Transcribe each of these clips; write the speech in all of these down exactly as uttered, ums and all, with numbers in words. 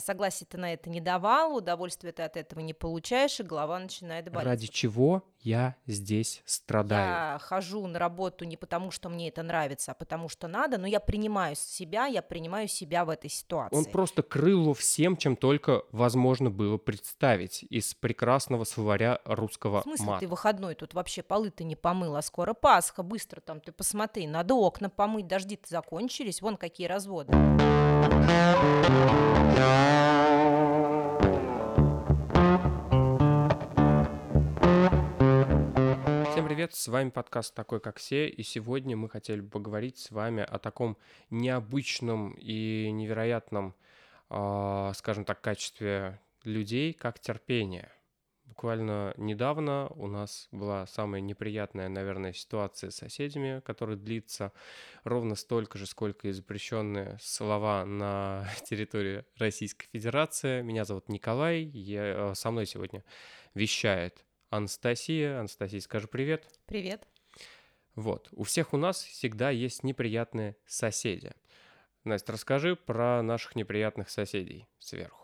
согласия ты на это не давал, удовольствия ты от этого не получаешь, и голова начинает болеть. Ради чего я здесь страдаю? Я хожу на работу не потому, что мне это нравится, а потому, что надо, но я принимаю себя, я принимаю себя в этой ситуации. Он просто крыл всем, чем только возможно было представить из прекрасного словаря русского мата. В смысле мата? Ты выходной, тут вообще полы-то не помыл, а скоро Пасха, быстро там ты посмотри, надо окна помыть, дожди-то закончились, вон какие разводы. Всем привет, с вами подкаст «Такой, как все», и сегодня мы хотели бы поговорить с вами о таком необычном и невероятном, э, скажем так, качестве людей, как терпение. Буквально недавно у нас была самая неприятная, наверное, ситуация с соседями, которая длится ровно столько же, сколько и запрещенные слова на территории Российской Федерации. Меня зовут Николай, я, со мной сегодня вещает Анастасия. Анастасия, скажи привет. Привет. Вот, у всех у нас всегда есть неприятные соседи. Настя, расскажи про наших неприятных соседей сверху.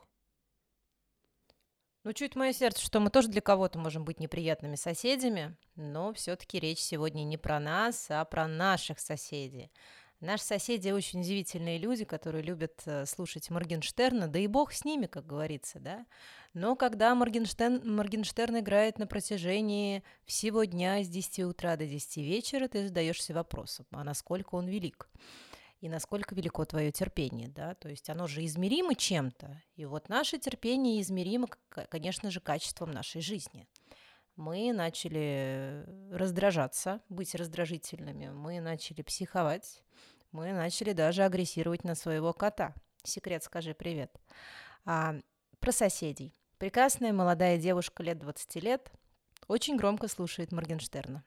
Ну, чует мое сердце, что мы тоже для кого-то можем быть неприятными соседями, но все-таки речь сегодня не про нас, а про наших соседей. Наши соседи очень удивительные люди, которые любят слушать Моргенштерна, да и бог с ними, как говорится, да? Но когда Моргенштерн, Моргенштерн играет на протяжении всего дня с десяти утра до десяти вечера, ты задаешься вопросом, а насколько он велик? И насколько велико твое терпение, да, то есть оно же измеримо чем-то, и вот наше терпение измеримо, конечно же, качеством нашей жизни. Мы начали раздражаться, быть раздражительными, мы начали психовать, мы начали даже агрессировать на своего кота. Секрет, скажи привет. А, про соседей. Прекрасная молодая девушка лет двадцати лет очень громко слушает Моргенштерна.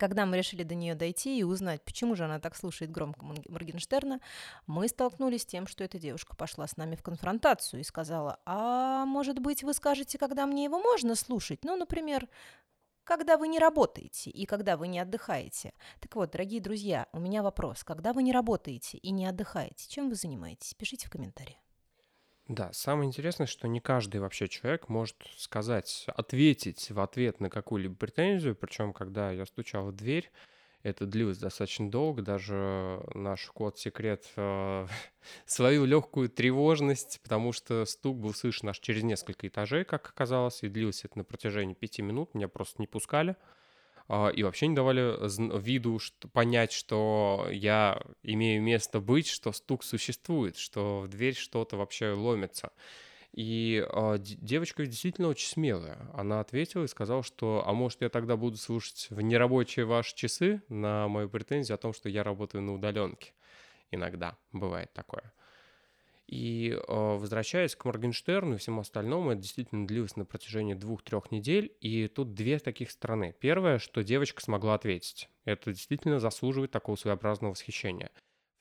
Когда мы решили до нее дойти и узнать, почему же она так слушает громко Моргенштерна, мы столкнулись с тем, что эта девушка пошла с нами в конфронтацию и сказала: «А может быть, вы скажете, когда мне его можно слушать? Ну, например, когда вы не работаете и когда вы не отдыхаете». Так вот, дорогие друзья, у меня вопрос. Когда вы не работаете и не отдыхаете, чем вы занимаетесь? Пишите в комментариях. Да, самое интересное, что не каждый вообще человек может сказать, ответить в ответ на какую-либо претензию, причем, когда я стучал в дверь, это длилось достаточно долго, даже наш кот-секрет э, словил легкую тревожность, потому что стук был слышен аж через несколько этажей, как оказалось, и длилось это на протяжении пяти минут, меня просто не пускали. И вообще не давали виду, что, понять, что я имею место быть, что стук существует, что в дверь что-то вообще ломится. И э, девочка действительно очень смелая. Она ответила и сказала, что «а может, я тогда буду слушать в нерабочие ваши часы» на мою претензию о том, что я работаю на удаленке. Иногда бывает такое. И э, возвращаясь к Моргенштерну и всему остальному, это действительно длилось на протяжении двух-трех недель, и тут две таких стороны. Первое, что девочка смогла ответить. Это действительно заслуживает такого своеобразного восхищения.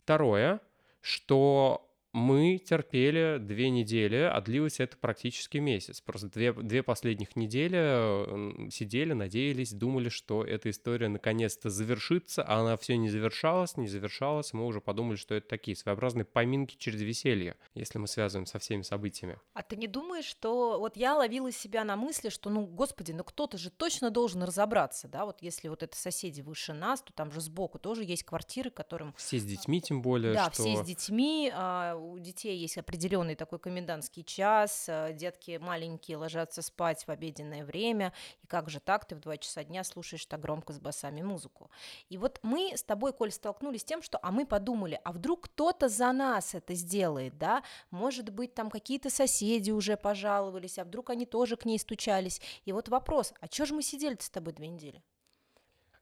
Второе, что мы терпели две недели, а длилось это практически месяц. Просто две, две последних недели сидели, надеялись, думали, что эта история наконец-то завершится, а она все не завершалась, не завершалась. Мы уже подумали, что это такие своеобразные поминки через веселье, если мы связываем со всеми событиями. А ты не думаешь, что... Вот я ловила себя на мысли, что, ну, господи, ну кто-то же точно должен разобраться, да? Вот если вот это соседи выше нас, то там же сбоку тоже есть квартиры, которым... Все с детьми, тем более, да, что... Да, все с детьми... У детей есть определенный такой комендантский час, детки маленькие ложатся спать в обеденное время, и как же так, ты в два часа дня слушаешь так громко с басами музыку. И вот мы с тобой, Коль, столкнулись с тем, что, а мы подумали, а вдруг кто-то за нас это сделает, да, может быть, там какие-то соседи уже пожаловались, а вдруг они тоже к ней стучались. И вот вопрос, а чё же мы сидели-то с тобой две недели?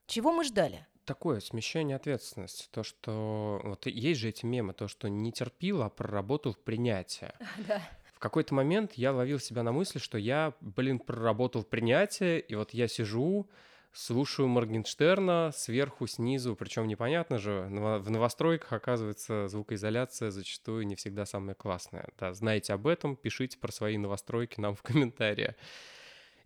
Чего мы ждали? Такое смещение ответственности, то, что... Вот есть же эти мемы, то, что не терпил, а проработал принятие. Да. В какой-то момент я ловил себя на мысли, что я, блин, проработал принятие, и вот я сижу, слушаю Моргенштерна сверху, снизу, причем непонятно же, в новостройках, оказывается, звукоизоляция зачастую не всегда самая классная. Да, знаете об этом, пишите про свои новостройки нам в комментариях.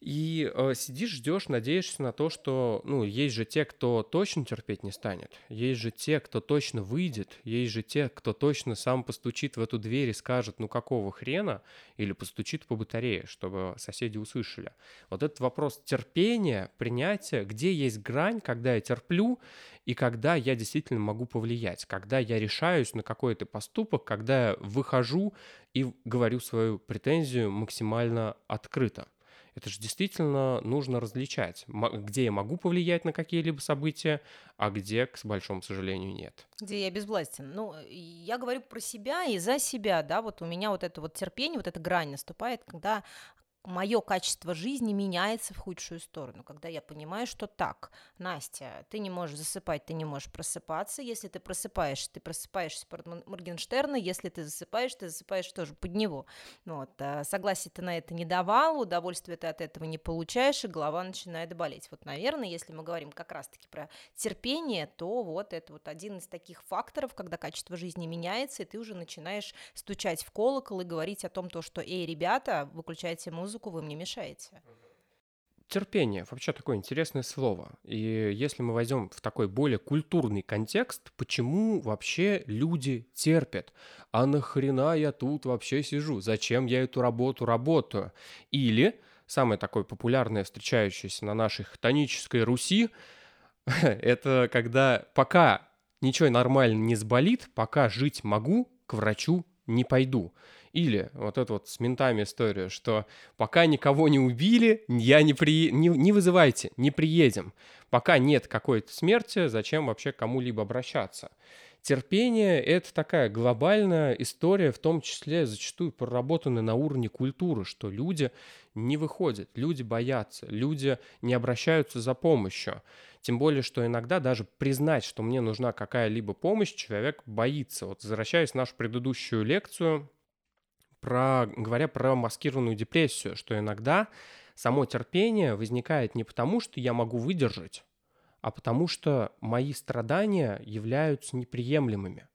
И э, сидишь, ждешь, надеешься на то, что, ну, есть же те, кто точно терпеть не станет, есть же те, кто точно выйдет, есть же те, кто точно сам постучит в эту дверь и скажет, ну, какого хрена, или постучит по батарее, чтобы соседи услышали. Вот этот вопрос терпения, принятия, где есть грань, когда я терплю и когда я действительно могу повлиять, когда я решаюсь на какой-то поступок, когда я выхожу и говорю свою претензию максимально открыто. Это же действительно нужно различать, где я могу повлиять на какие-либо события, а где, к большому сожалению, нет. Где я безвластен. Ну, я говорю про себя и за себя, да, вот у меня вот это вот терпение, вот эта грань наступает, когда мое качество жизни меняется в худшую сторону, когда я понимаю, что так, Настя, ты не можешь засыпать, ты не можешь просыпаться, если ты просыпаешься, ты просыпаешься под Моргенштерна, если ты засыпаешь, ты засыпаешь тоже под него, вот, согласия ты на это не давал, удовольствия ты от этого не получаешь, и голова начинает болеть. Вот, наверное, если мы говорим как раз-таки про терпение, то вот это вот один из таких факторов, когда качество жизни меняется, и ты уже начинаешь стучать в колокол и говорить о том, то, что, эй, ребята, выключайте музыку, вы мне мешаете. Терпение вообще такое интересное слово. И если мы возьмем в такой более культурный контекст, почему вообще люди терпят? А нахрена я тут вообще сижу? Зачем я эту работу работаю? Или самое такое популярное, встречающееся на нашей хтонической Руси, это когда пока ничего нормально не сболит, пока жить могу, к врачу не пойду. Или вот эта вот с ментами история, что пока никого не убили, я не, при... не, не вызывайте, не приедем. Пока нет какой-то смерти, зачем вообще кому-либо обращаться? Терпение – это такая глобальная история, в том числе зачастую проработанная на уровне культуры, что люди не выходят, люди боятся, люди не обращаются за помощью. Тем более, что иногда даже признать, что мне нужна какая-либо помощь, человек боится. Вот возвращаясь в нашу предыдущую лекцию, Про, говоря про маскированную депрессию, что иногда само терпение возникает не потому, что я могу выдержать, а потому что мои страдания являются неприемлемыми,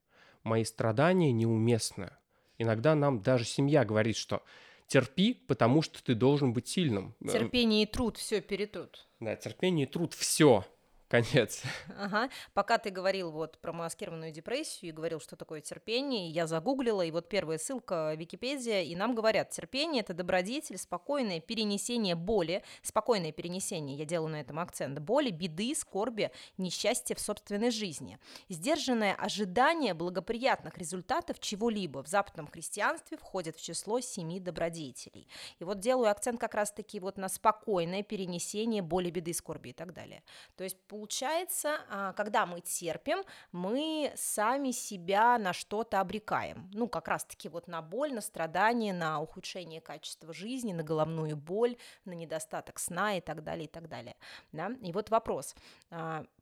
мои страдания неуместны. Иногда нам даже семья говорит, что терпи, потому что ты должен быть сильным. Терпение и труд все перетрут. Да, терпение и труд все. Конец. Ага. Пока ты говорил вот про маскированную депрессию и говорил, что такое терпение, я загуглила, и вот первая ссылка в Википедии, и нам говорят, терпение – это добродетель, спокойное перенесение боли, спокойное перенесение, я делаю на этом акцент, боли, беды, скорби, несчастья в собственной жизни. Сдержанное ожидание благоприятных результатов чего-либо в западном христианстве входит в число семи добродетелей. И вот делаю акцент как раз-таки вот на спокойное перенесение боли, беды, скорби и так далее. То есть получается, когда мы терпим, мы сами себя на что-то обрекаем. Ну, как раз-таки вот на боль, на страдания, на ухудшение качества жизни, на головную боль, на недостаток сна и так далее, и так далее. Да? И вот вопрос.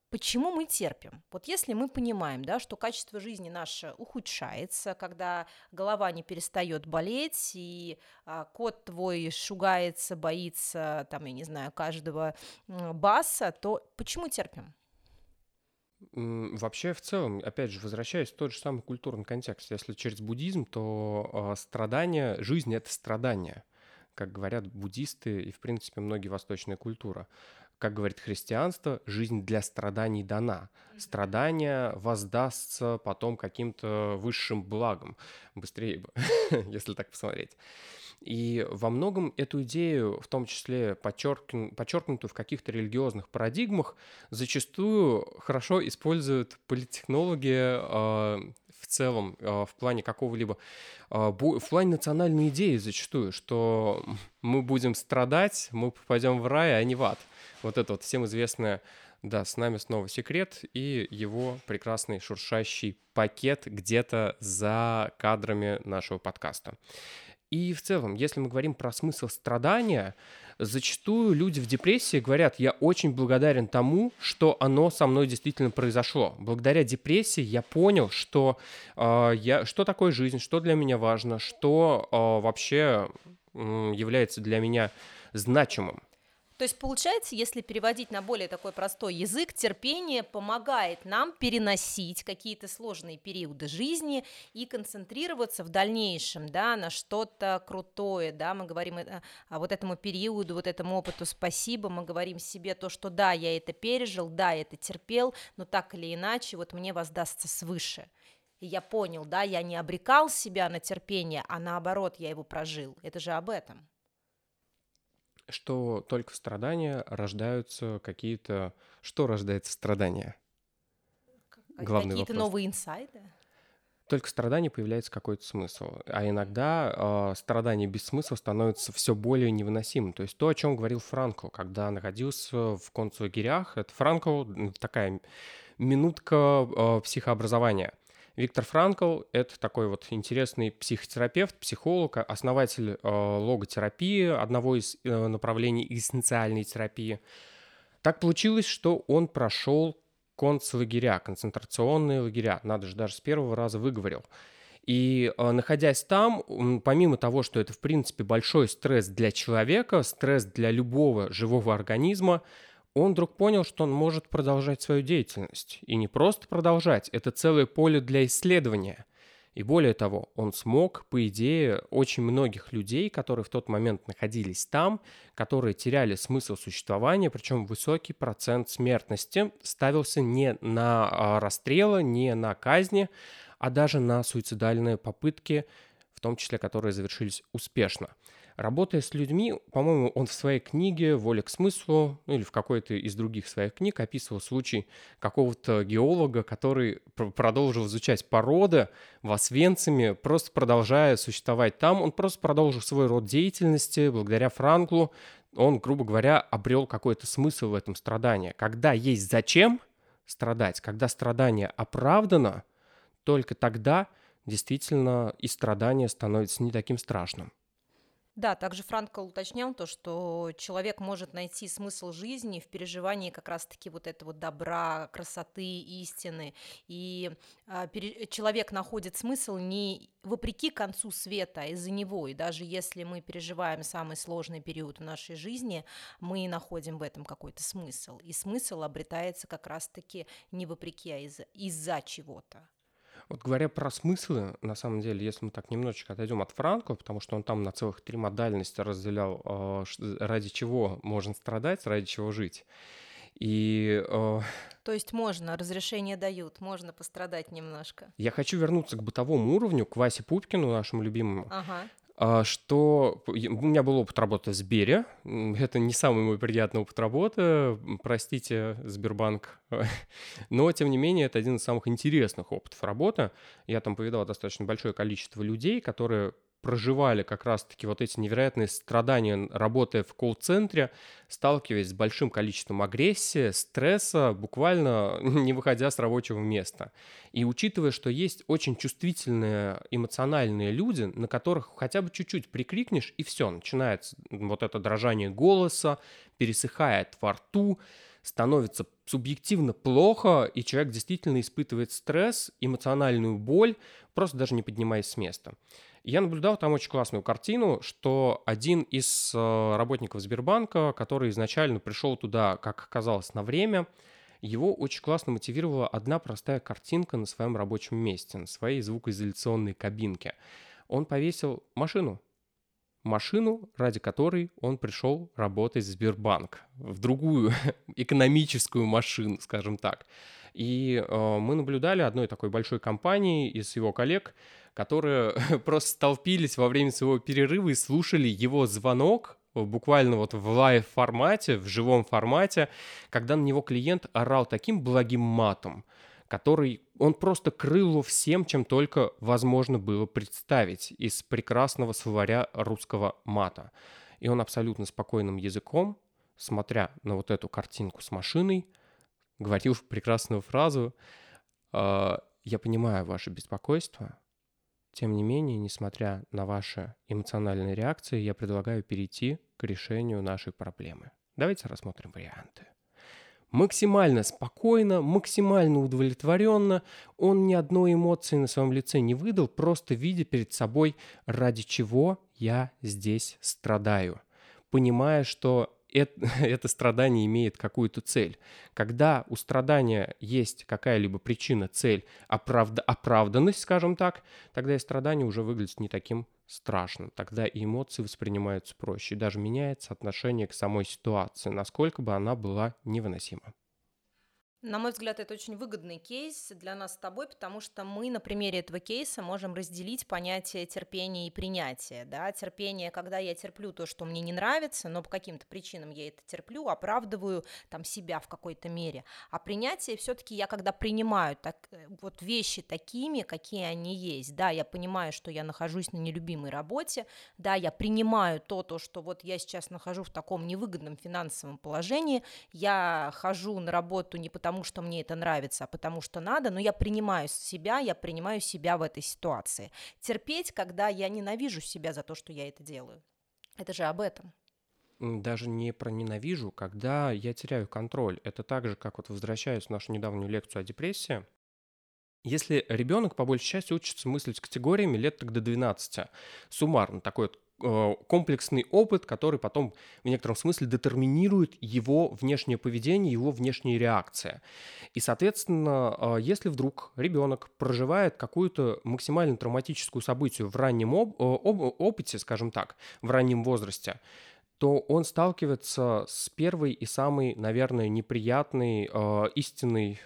Почему мы терпим? Вот если мы понимаем, да, что качество жизни наше ухудшается, когда голова не перестает болеть, и а, кот твой шугается, боится, там, я не знаю, каждого баса, то почему терпим? Вообще, в целом, опять же, возвращаясь в тот же самый культурный контекст, если через буддизм, то страдание, жизнь – это страдание, как говорят буддисты и, в принципе, многие восточные культуры. Как говорит христианство, жизнь для страданий дана. Страдание воздастся потом каким-то высшим благом. Быстрее бы, если так посмотреть. И во многом эту идею, в том числе подчеркну, подчеркнутую в каких-то религиозных парадигмах, зачастую хорошо используют политтехнологи э, в целом, э, в плане какого-либо... Э, бо, в плане национальной идеи зачастую, что мы будем страдать, мы попадем в рай, а не в ад. Вот это вот всем известное, да, с нами снова секрет и его прекрасный шуршащий пакет где-то за кадрами нашего подкаста. И в целом, если мы говорим про смысл страдания, зачастую люди в депрессии говорят, я очень благодарен тому, что оно со мной действительно произошло. Благодаря депрессии я понял, что, э, я, что такое жизнь, что для меня важно, что э, вообще э, является для меня значимым. То есть, получается, если переводить на более такой простой язык, терпение помогает нам переносить какие-то сложные периоды жизни и концентрироваться в дальнейшем, да, на что-то крутое, да, мы говорим о вот этому периоду, вот этому опыту спасибо, мы говорим себе то, что да, я это пережил, да, я это терпел, но так или иначе вот мне воздастся свыше. И я понял, да, я не обрекал себя на терпение, а наоборот, я его прожил. Это же об этом. Что только в страдания рождаются какие-то... Что рождается страдания? Главный вопрос. Какие-то новые инсайты? Только в страдании появляется какой-то смысл. А иногда э, страдание без смысла становится все более невыносимым. То есть то, о чем говорил Франкл, когда находился в концлагерях. Это Франкл, такая минутка э, психообразования. Виктор Франкл — это такой вот интересный психотерапевт, психолог, основатель э, логотерапии, одного из э, направлений экзистенциальной терапии. Так получилось, что он прошел концлагеря, концентрационные лагеря. Надо же, даже с первого раза выговорил. И э, находясь там, помимо того, что это, в принципе, большой стресс для человека, стресс для любого живого организма, он вдруг понял, что он может продолжать свою деятельность. И не просто продолжать, это целое поле для исследования. И более того, он смог, по идее, очень многих людей, которые в тот момент находились там, которые теряли смысл существования, причем высокий процент смертности ставился не на расстрелы, не на казни, а даже на суицидальные попытки, в том числе, которые завершились успешно. Работая с людьми, по-моему, он в своей книге «Воля к смыслу», ну или в какой-то из других своих книг описывал случай какого-то геолога, который пр- продолжил изучать породы в Освенциме, просто продолжая существовать там. Он просто продолжил свой род деятельности благодаря Франклу. Он, грубо говоря, обрел какой-то смысл в этом страдании. Когда есть зачем страдать, когда страдание оправдано, только тогда действительно и страдание становится не таким страшным. Да, также Франкл уточнял то, что человек может найти смысл жизни в переживании как раз-таки вот этого добра, красоты, истины. И а, пере- человек находит смысл не вопреки концу света, а из-за него. И даже если мы переживаем самый сложный период в нашей жизни, мы находим в этом какой-то смысл. И смысл обретается как раз-таки не вопреки, а из- из-за чего-то. Вот говоря про смыслы, на самом деле, если мы так немножечко отойдем от Франкла, потому что он там на целых три модальности разделял, ради чего можно страдать, ради чего жить. И, э... То есть можно, разрешение дают, можно пострадать немножко. Я хочу вернуться к бытовому уровню, к Васе Пупкину, нашему любимому. Ага. Что у меня был опыт работы в Сбере. Это не самый мой приятный опыт работы, простите, Сбербанк. Но, тем не менее, это один из самых интересных опытов работы. Я там повидал достаточно большое количество людей, которые проживали как раз-таки вот эти невероятные страдания, работая в колл-центре, сталкиваясь с большим количеством агрессии, стресса, буквально не выходя с рабочего места. И учитывая, что есть очень чувствительные, эмоциональные люди, на которых хотя бы чуть-чуть прикрикнешь, и все, начинается вот это дрожание голоса, пересыхает во рту, становится субъективно плохо, и человек действительно испытывает стресс, эмоциональную боль, просто даже не поднимаясь с места. Я наблюдал там очень классную картину, что один из работников Сбербанка, который изначально пришел туда, как оказалось, на время, его очень классно мотивировала одна простая картинка на своем рабочем месте, на своей звукоизоляционной кабинке. Он повесил машину. Машину, ради которой он пришел работать в Сбербанк, в другую экономическую машину, скажем так. И э, мы наблюдали одной такой большой компании из его коллег, которые просто столпились во время своего перерыва и слушали его звонок, буквально вот в лайв-формате, в живом формате, когда на него клиент орал таким благим матом, который он просто крыл его всем, чем только возможно было представить из прекрасного словаря русского мата. И он абсолютно спокойным языком, смотря на вот эту картинку с машиной, говорил прекрасную фразу: «Я понимаю ваше беспокойство, тем не менее, несмотря на ваши эмоциональные реакции, я предлагаю перейти к решению нашей проблемы. Давайте рассмотрим варианты». Максимально спокойно, максимально удовлетворенно, он ни одной эмоции на своем лице не выдал, просто видя перед собой, ради чего я здесь страдаю, понимая, что это, это страдание имеет какую-то цель. Когда у страдания есть какая-либо причина, цель, оправда, оправданность, скажем так, тогда и страдание уже выглядит не таким страшным. Тогда и эмоции воспринимаются проще, и даже меняется отношение к самой ситуации, насколько бы она была невыносима. На мой взгляд, это очень выгодный кейс для нас с тобой, потому что мы на примере этого кейса можем разделить понятие терпения и принятия. Да? Терпение, когда я терплю то, что мне не нравится, но по каким-то причинам я это терплю, оправдываю там, себя в какой-то мере. А принятие все-таки я, когда принимаю так, вот вещи такими, какие они есть. Да, я понимаю, что я нахожусь на нелюбимой работе, да, я принимаю то, то что вот я сейчас нахожусь в таком невыгодном финансовом положении, я хожу на работу не потому, что мне это нравится, а потому что надо, но я принимаю себя, я принимаю себя в этой ситуации. Терпеть, когда я ненавижу себя за то, что я это делаю. Это же об этом. Даже не про ненавижу, когда я теряю контроль. Это так же, как вот возвращаюсь в нашу недавнюю лекцию о депрессии. Если ребенок, по большей части, учится мыслить категориями лет так до двенадцати, суммарно, такой вот комплексный опыт, который потом в некотором смысле детерминирует его внешнее поведение, его внешние реакции. И, соответственно, если вдруг ребенок проживает какую-то максимально травматическую событию в раннем оп- оп- опыте, скажем так, в раннем возрасте, то он сталкивается с первой и самой, наверное, неприятной э, истиной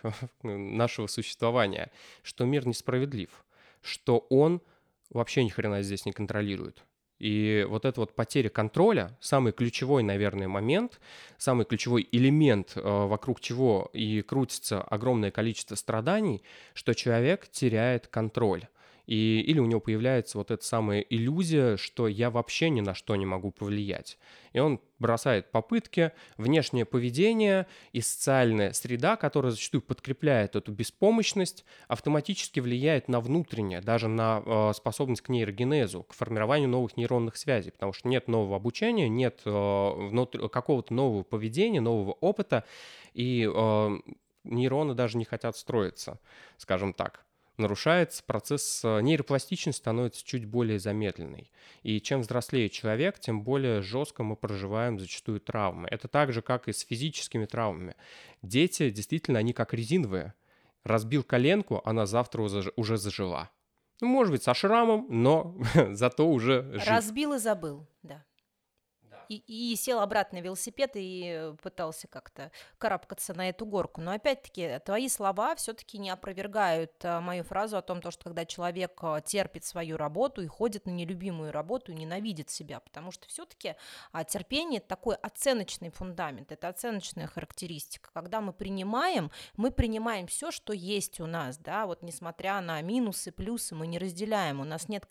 нашего существования, что мир несправедлив, что он вообще ни хрена здесь не контролирует. И вот эта вот потеря контроля, самый ключевой, наверное, момент, самый ключевой элемент, вокруг чего и крутится огромное количество страданий, что человек теряет контроль. И, или у него появляется вот эта самая иллюзия, что я вообще ни на что не могу повлиять. И он бросает попытки, внешнее поведение и социальная среда, которая зачастую подкрепляет эту беспомощность, автоматически влияет на внутреннее, даже на э, способность к нейрогенезу, к формированию новых нейронных связей, потому что нет нового обучения, нет э, внутри, какого-то нового поведения, нового опыта, и э, нейроны даже не хотят строиться, скажем так. Нарушается процесс, нейропластичность становится чуть более замедленной. И чем взрослее человек, тем более жестко мы проживаем зачастую травмы. Это так же, как и с физическими травмами. Дети, действительно, они как резиновые. Разбил коленку, она завтра уже зажила. Ну, может быть, со шрамом, но зато уже жив. Разбил и забыл, да. И, и сел обратно на велосипед и пытался как-то карабкаться на эту горку. Но опять-таки твои слова все-таки не опровергают мою фразу о том, что когда человек терпит свою работу и ходит на нелюбимую работу и ненавидит себя, потому что все-таки терпение – это такой оценочный фундамент, это оценочная характеристика. Когда мы принимаем, мы принимаем все, что есть у нас, да, вот несмотря на минусы, плюсы, мы не разделяем, у нас нет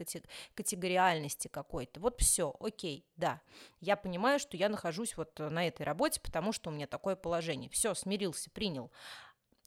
категориальности какой-то. Вот все, окей, да, я понимаю. понимаю, что я нахожусь вот на этой работе, потому что у меня такое положение. Все, смирился, принял.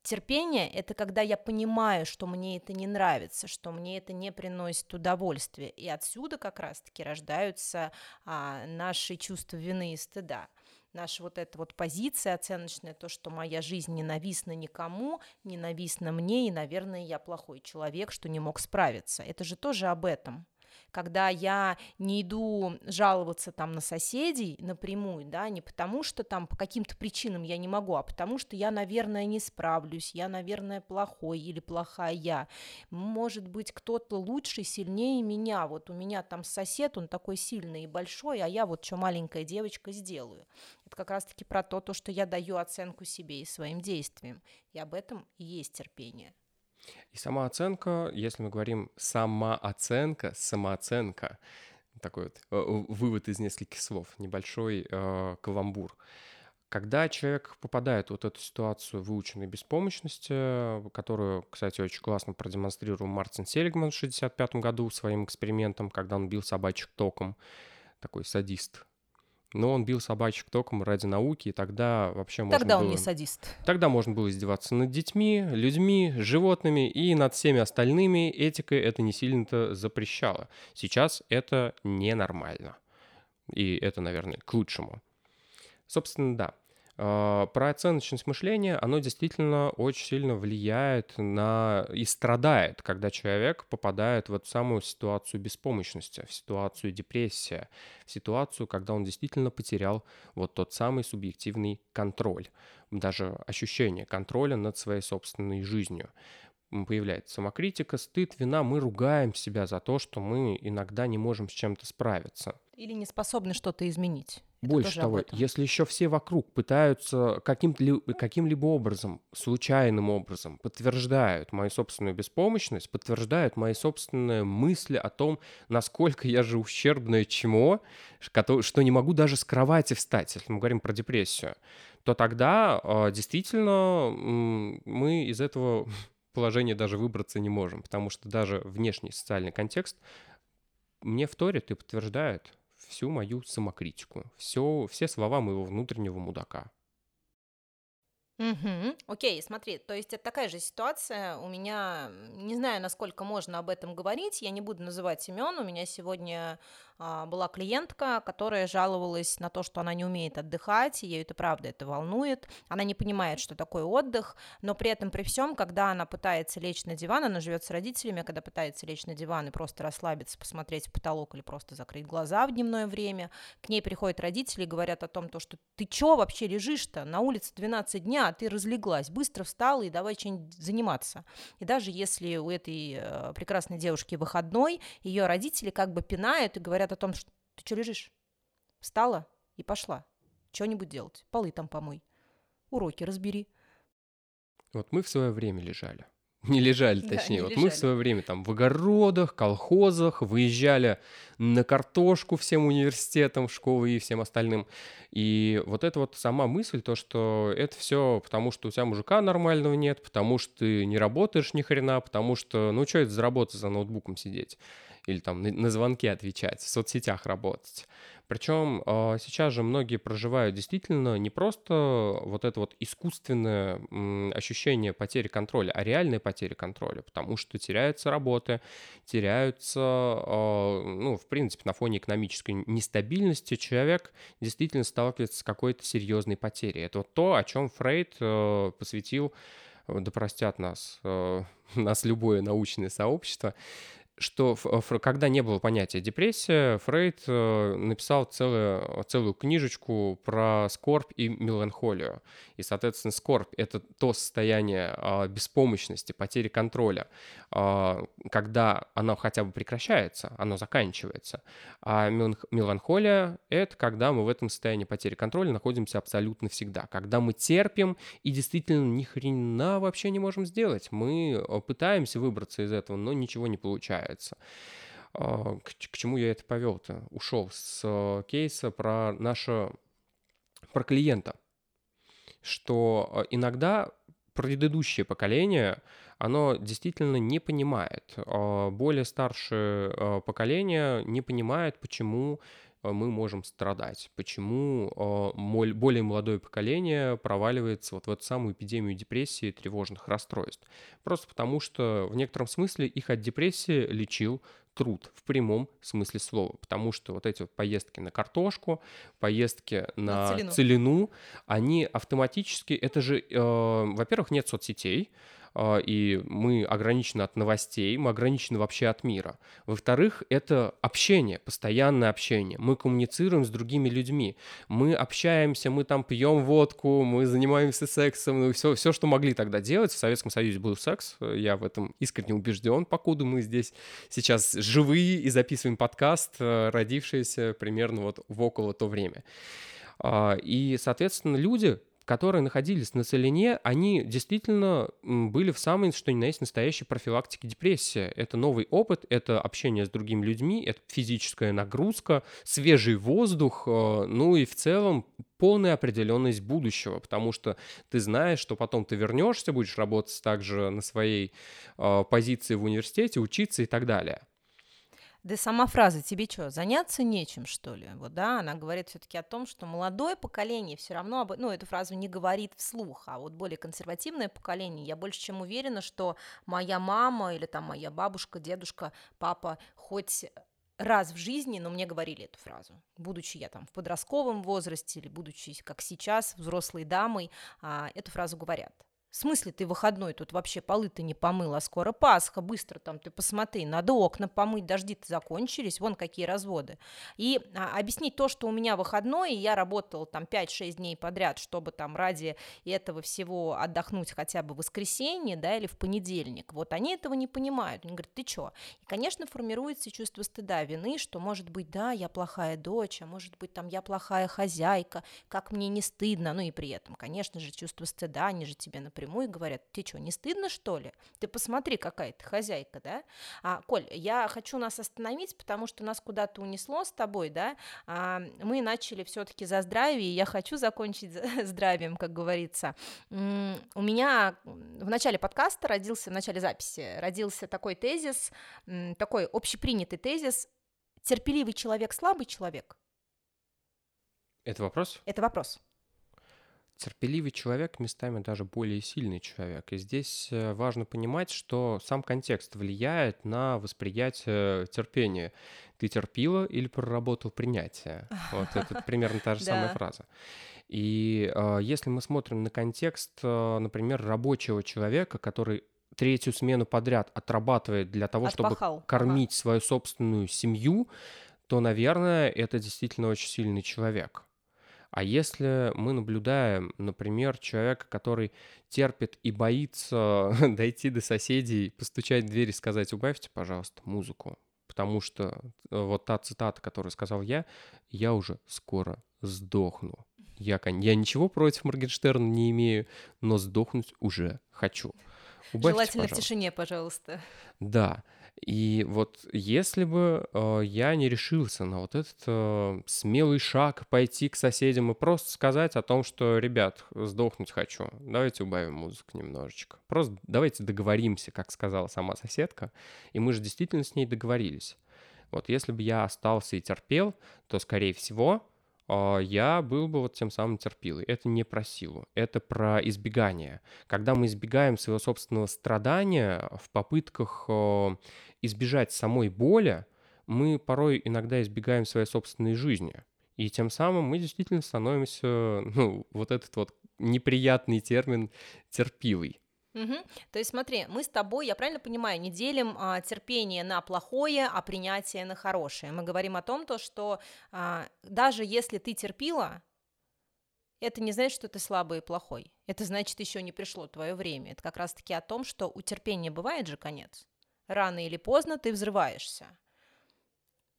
Терпение – это когда я понимаю, что мне это не нравится, что мне это не приносит удовольствия. И отсюда как раз-таки рождаются а, наши чувства вины и стыда. Наша вот эта вот позиция оценочная, то, что моя жизнь ненавистна никому, ненавистна мне, и, наверное, я плохой человек, что не мог справиться. Это же тоже об этом. Когда я не иду жаловаться там на соседей напрямую, да, не потому что там по каким-то причинам я не могу, а потому что я, наверное, не справлюсь, я, наверное, плохой или плохая я. Может быть, кто-то лучше, сильнее меня, вот у меня там сосед, он такой сильный и большой, а я вот что маленькая девочка сделаю. Это как раз-таки про то, то, что я даю оценку себе и своим действиям, и об этом и есть терпение. И самооценка, если мы говорим самооценка, самооценка, такой вот вывод из нескольких слов, небольшой э, каламбур. Когда человек попадает в вот эту ситуацию выученной беспомощности, которую, кстати, очень классно продемонстрировал Мартин Селигман в шестьдесят пятом году своим экспериментом, когда он бил собачек током, такой садист. Но он бил собачек током ради науки, и тогда вообще можно было... Тогда он не садист. Тогда можно было издеваться над детьми, людьми, животными и над всеми остальными. Этика это не сильно-то запрещала. Сейчас это ненормально. И это, наверное, к лучшему. Собственно, да. про оценочность мышления, оно действительно очень сильно влияет на и страдает, когда человек попадает в эту самую ситуацию беспомощности, в ситуацию депрессии, в ситуацию, когда он действительно потерял вот тот самый субъективный контроль, даже ощущение контроля над своей собственной жизнью. Появляется самокритика, стыд, вина. Мы ругаем себя за то, что мы иногда не можем с чем-то справиться. Или не способны что-то изменить. Больше того, если еще все вокруг пытаются каким-то, каким-либо образом, случайным образом, подтверждают мою собственную беспомощность, подтверждают мои собственные мысли о том, насколько я же ущербное чмо, что не могу даже с кровати встать, если мы говорим про депрессию, то тогда действительно мы из этого положения даже выбраться не можем, потому что даже внешний социальный контекст мне вторит и подтверждает всю мою самокритику, все, все слова моего внутреннего мудака. Угу, окей, смотри, то есть это такая же ситуация, у меня, не знаю, насколько можно об этом говорить, я не буду называть имен, у меня сегодня а, была клиентка, которая жаловалась на то, что она не умеет отдыхать, её это правда, это волнует, она не понимает, что такое отдых, но при этом при всем, когда она пытается лечь на диван, она живет с родителями, когда пытается лечь на диван и просто расслабиться, посмотреть в потолок или просто закрыть глаза в дневное время, к ней приходят родители и говорят о том, то, что ты чё вообще лежишь-то, на улице двенадцать дня, ты разлеглась, быстро встала и давай чем-нибудь заниматься. И даже если у этой прекрасной девушки выходной, ее родители как бы пинают и говорят о том, что ты что лежишь? Встала и пошла. Что-нибудь делать. Полы там помой. Уроки разбери. Вот мы в свое время лежали. Не лежали, точнее. Да, не вот лежали. Мы в свое время там в огородах, колхозах, выезжали на картошку всем университетам, школы и всем остальным. И вот эта вот сама мысль, то, что это все потому, что у тебя мужика нормального нет, потому что ты не работаешь ни хрена, потому что, ну, что это за работа, за ноутбуком сидеть? Или там на звонки отвечать, в соцсетях работать. Причем сейчас же многие проживают действительно не просто вот это вот искусственное ощущение потери контроля, а реальные потери контроля, потому что теряются работы, теряются, ну, в принципе, на фоне экономической нестабильности человек действительно сталкивается с какой-то серьезной потерей. Это вот то, о чем Фрейд посвятил, да простят нас, нас любое научное сообщество, что когда не было понятия депрессия, Фрейд написал целую, целую книжечку про скорбь и меланхолию. И, соответственно, скорбь — это то состояние беспомощности, потери контроля, когда оно хотя бы прекращается, оно заканчивается. А меланхолия — это когда мы в этом состоянии потери контроля находимся абсолютно всегда, когда мы терпим и действительно ни хрена вообще не можем сделать. Мы пытаемся выбраться из этого, но ничего не получается. К, к чему я это повел-то? Ушел с кейса про нашего, про клиента, что иногда предыдущее поколение, оно действительно не понимает, более старшее поколение не понимает, почему мы можем страдать, почему более молодое поколение проваливается вот в эту самую эпидемию депрессии и тревожных расстройств. Просто потому, что в некотором смысле их от депрессии лечил труд в прямом смысле слова, потому что вот эти вот поездки на картошку, поездки на, на целину. целину, они автоматически, это же, э, во-первых, нет соцсетей, э, и мы ограничены от новостей, мы ограничены вообще от мира. Во-вторых, это общение, постоянное общение. Мы коммуницируем с другими людьми, мы общаемся, мы там пьем водку, мы занимаемся сексом, ну, все, все, что могли тогда делать. В Советском Союзе был секс, я в этом искренне убежден, покуда мы здесь сейчас живые и записываем подкаст, родившийся примерно вот в около то время. И, соответственно, люди, которые находились на целине, они действительно были в самой, что ни на есть, настоящей профилактике депрессии. Это новый опыт, это общение с другими людьми, это физическая нагрузка, свежий воздух, ну и в целом полная определенность будущего, потому что ты знаешь, что потом ты вернешься, будешь работать также на своей позиции в университете, учиться и так далее. Да сама фраза «тебе что, заняться нечем, что ли?» Вот, да, она говорит все-таки о том, что молодое поколение все равно, об... ну, эту фразу не говорит вслух, а вот более консервативное поколение, я больше чем уверена, что моя мама или там моя бабушка, дедушка, папа хоть раз в жизни, но мне говорили эту фразу, будучи я там в подростковом возрасте или будучи, как сейчас, взрослой дамой, эту фразу говорят. В смысле ты выходной, тут вообще полы-то не помыла, скоро Пасха, быстро там ты посмотри, надо окна помыть, дожди-то закончились, вон какие разводы. И а, объяснить то, что у меня выходной, и я работала там пять-шесть дней подряд, чтобы там ради этого всего отдохнуть хотя бы в воскресенье, да, или в понедельник. Вот они этого не понимают, они говорят, ты чё? И, конечно, формируется чувство стыда, вины, что, может быть, да, я плохая дочь, а может быть, там, я плохая хозяйка, как мне не стыдно, ну и при этом, конечно же, чувство стыда, они же тебе, например, и говорят, ты что, не стыдно, что ли? Ты посмотри, какая ты хозяйка, да? А, Коль, я хочу нас остановить, потому что нас куда-то унесло с тобой, да? А, мы начали все-таки за здравие, и я хочу закончить здравием, как говорится. У меня в начале подкаста родился, в начале записи, родился такой тезис, такой общепринятый тезис: терпеливый человек, слабый человек. Это вопрос? Это вопрос. Терпеливый человек, местами даже более сильный человек. И здесь важно понимать, что сам контекст влияет на восприятие терпения. Ты терпила или проработал принятие? Вот это примерно та же самая фраза. И если мы смотрим на контекст, например, рабочего человека, который третью смену подряд отрабатывает для того, чтобы кормить свою собственную семью, то, наверное, это действительно очень сильный человек. А если мы наблюдаем, например, человека, который терпит и боится дойти до соседей, постучать в дверь и сказать: «Убавьте, пожалуйста, музыку», потому что вот та цитата, которую сказал я, «я уже скоро сдохну». Я, я ничего против Моргенштерна не имею, но сдохнуть уже хочу. Убавьте, желательно, пожалуйста, в тишине, пожалуйста. Да. И вот если бы э, я не решился на вот этот э, смелый шаг пойти к соседям и просто сказать о том, что, ребят, сдохнуть хочу, давайте убавим музыку немножечко. Просто давайте договоримся, как сказала сама соседка, и мы же действительно с ней договорились. Вот если бы я остался и терпел, то, скорее всего, я был бы вот тем самым терпилой. Это не про силу, это про избегание. Когда мы избегаем своего собственного страдания в попытках избежать самой боли, мы порой иногда избегаем своей собственной жизни. И тем самым мы действительно становимся, ну, вот этот вот неприятный термин терпилой. Угу. То есть смотри, мы с тобой, я правильно понимаю, не делим а, терпение на плохое, а принятие на хорошее. Мы говорим о том, то, что а, даже если ты терпила, это не значит, что ты слабый и плохой. Это значит, еще не пришло твое время. Это как раз-таки о том, что у терпения бывает же конец. Рано или поздно ты взрываешься.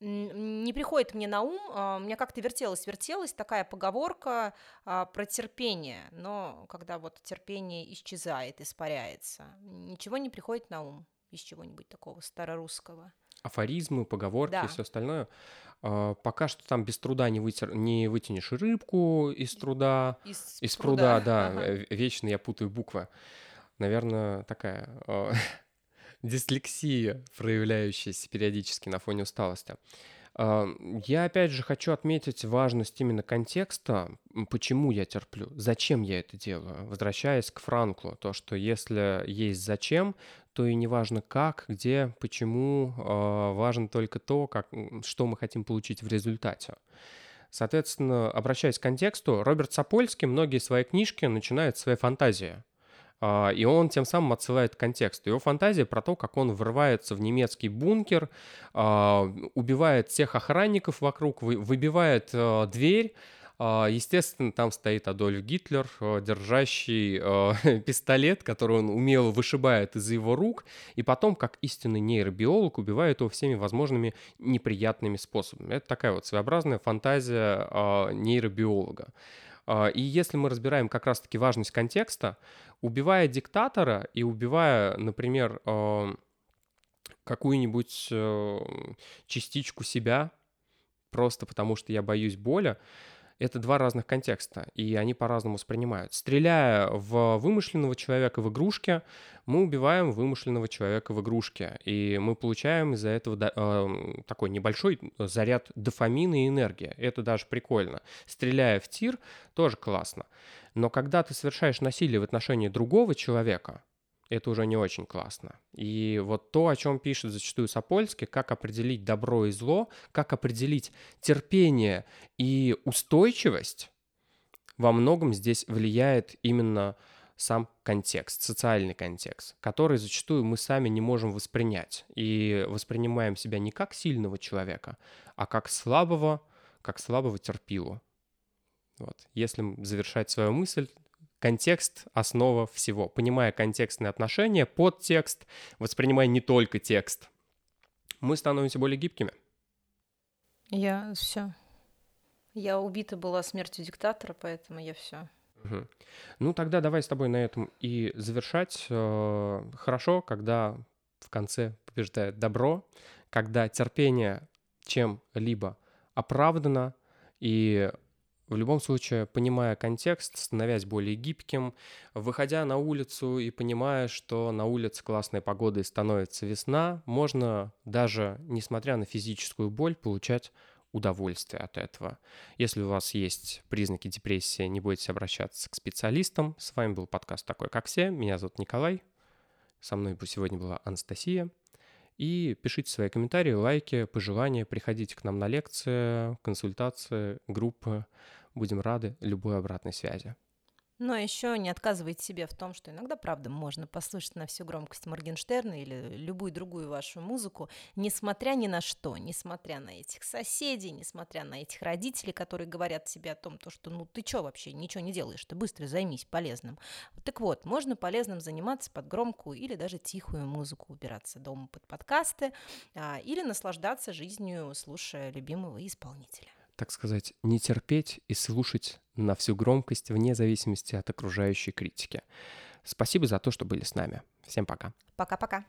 Не приходит мне на ум, у меня как-то вертелась-вертелась такая поговорка про терпение, но когда вот терпение исчезает, испаряется, ничего не приходит на ум из чего-нибудь такого старорусского. Афоризмы, поговорки, да, и все остальное. Пока что там без труда не, вытер... не вытянешь рыбку из труда. Из, из пруда, да, ага. Вечно я путаю буквы. Наверное, такая... дислексия, проявляющаяся периодически на фоне усталости. Я, опять же, хочу отметить важность именно контекста, почему я терплю, зачем я это делаю, возвращаясь к Франклу, то, что если есть зачем, то и не важно как, где, почему, важно только то, как, что мы хотим получить в результате. Соответственно, обращаясь к контексту, Роберт Сапольский многие свои книжки начинает с своей фантазии. И он тем самым отсылает контекст. Его фантазия про то, как он врывается в немецкий бункер, убивает всех охранников вокруг, выбивает дверь. Естественно, там стоит Адольф Гитлер, держащий пистолет, который он умело вышибает из его рук, и потом, как истинный нейробиолог, убивает его всеми возможными неприятными способами. Это такая вот своеобразная фантазия нейробиолога. И если мы разбираем как раз-таки важность контекста, убивая диктатора и убивая, например, какую-нибудь частичку себя, просто потому что я боюсь боли, это два разных контекста, и они по-разному воспринимают. Стреляя в вымышленного человека в игрушке, мы убиваем вымышленного человека в игрушке, и мы получаем из-за этого до, э, такой небольшой заряд дофамина и энергии. Это даже прикольно. Стреляя в тир, тоже классно. Но когда ты совершаешь насилие в отношении другого человека, это уже не очень классно. И вот то, о чем пишет зачастую Сапольский, как определить добро и зло, как определить терпение и устойчивость, во многом здесь влияет именно сам контекст, социальный контекст, который зачастую мы сами не можем воспринять. И воспринимаем себя не как сильного человека, а как слабого, как слабого терпилу. Вот. Если завершать свою мысль, контекст — основа всего. Понимая контекстные отношения, подтекст, воспринимая не только текст, мы становимся более гибкими. Я все. Я убита была смертью диктатора, поэтому я все. Угу. Ну, тогда давай с тобой на этом и завершать. Хорошо, когда в конце побеждает добро, когда терпение чем-либо оправдано, и в любом случае, понимая контекст, становясь более гибким, выходя на улицу и понимая, что на улице классной погодой становится весна, можно даже, несмотря на физическую боль, получать удовольствие от этого. Если у вас есть признаки депрессии, не бойтесь обращаться к специалистам. С вами был подкаст «Такой, как все». Меня зовут Николай. Со мной сегодня была Анастасия. И пишите свои комментарии, лайки, пожелания. Приходите к нам на лекции, консультации, группы. Будем рады любой обратной связи. Но еще не отказывайте себе в том, что иногда, правда, можно послушать на всю громкость Моргенштерна или любую другую вашу музыку, несмотря ни на что, несмотря на этих соседей, несмотря на этих родителей, которые говорят тебе о том, что ну ты что вообще, ничего не делаешь, ты быстро займись полезным. Так вот, можно полезным заниматься под громкую или даже тихую музыку, убираться дома под подкасты или наслаждаться жизнью, слушая любимого исполнителя. Так сказать, не терпеть и слушать на всю громкость, вне зависимости от окружающей критики. Спасибо за то, что были с нами. Всем пока. Пока-пока.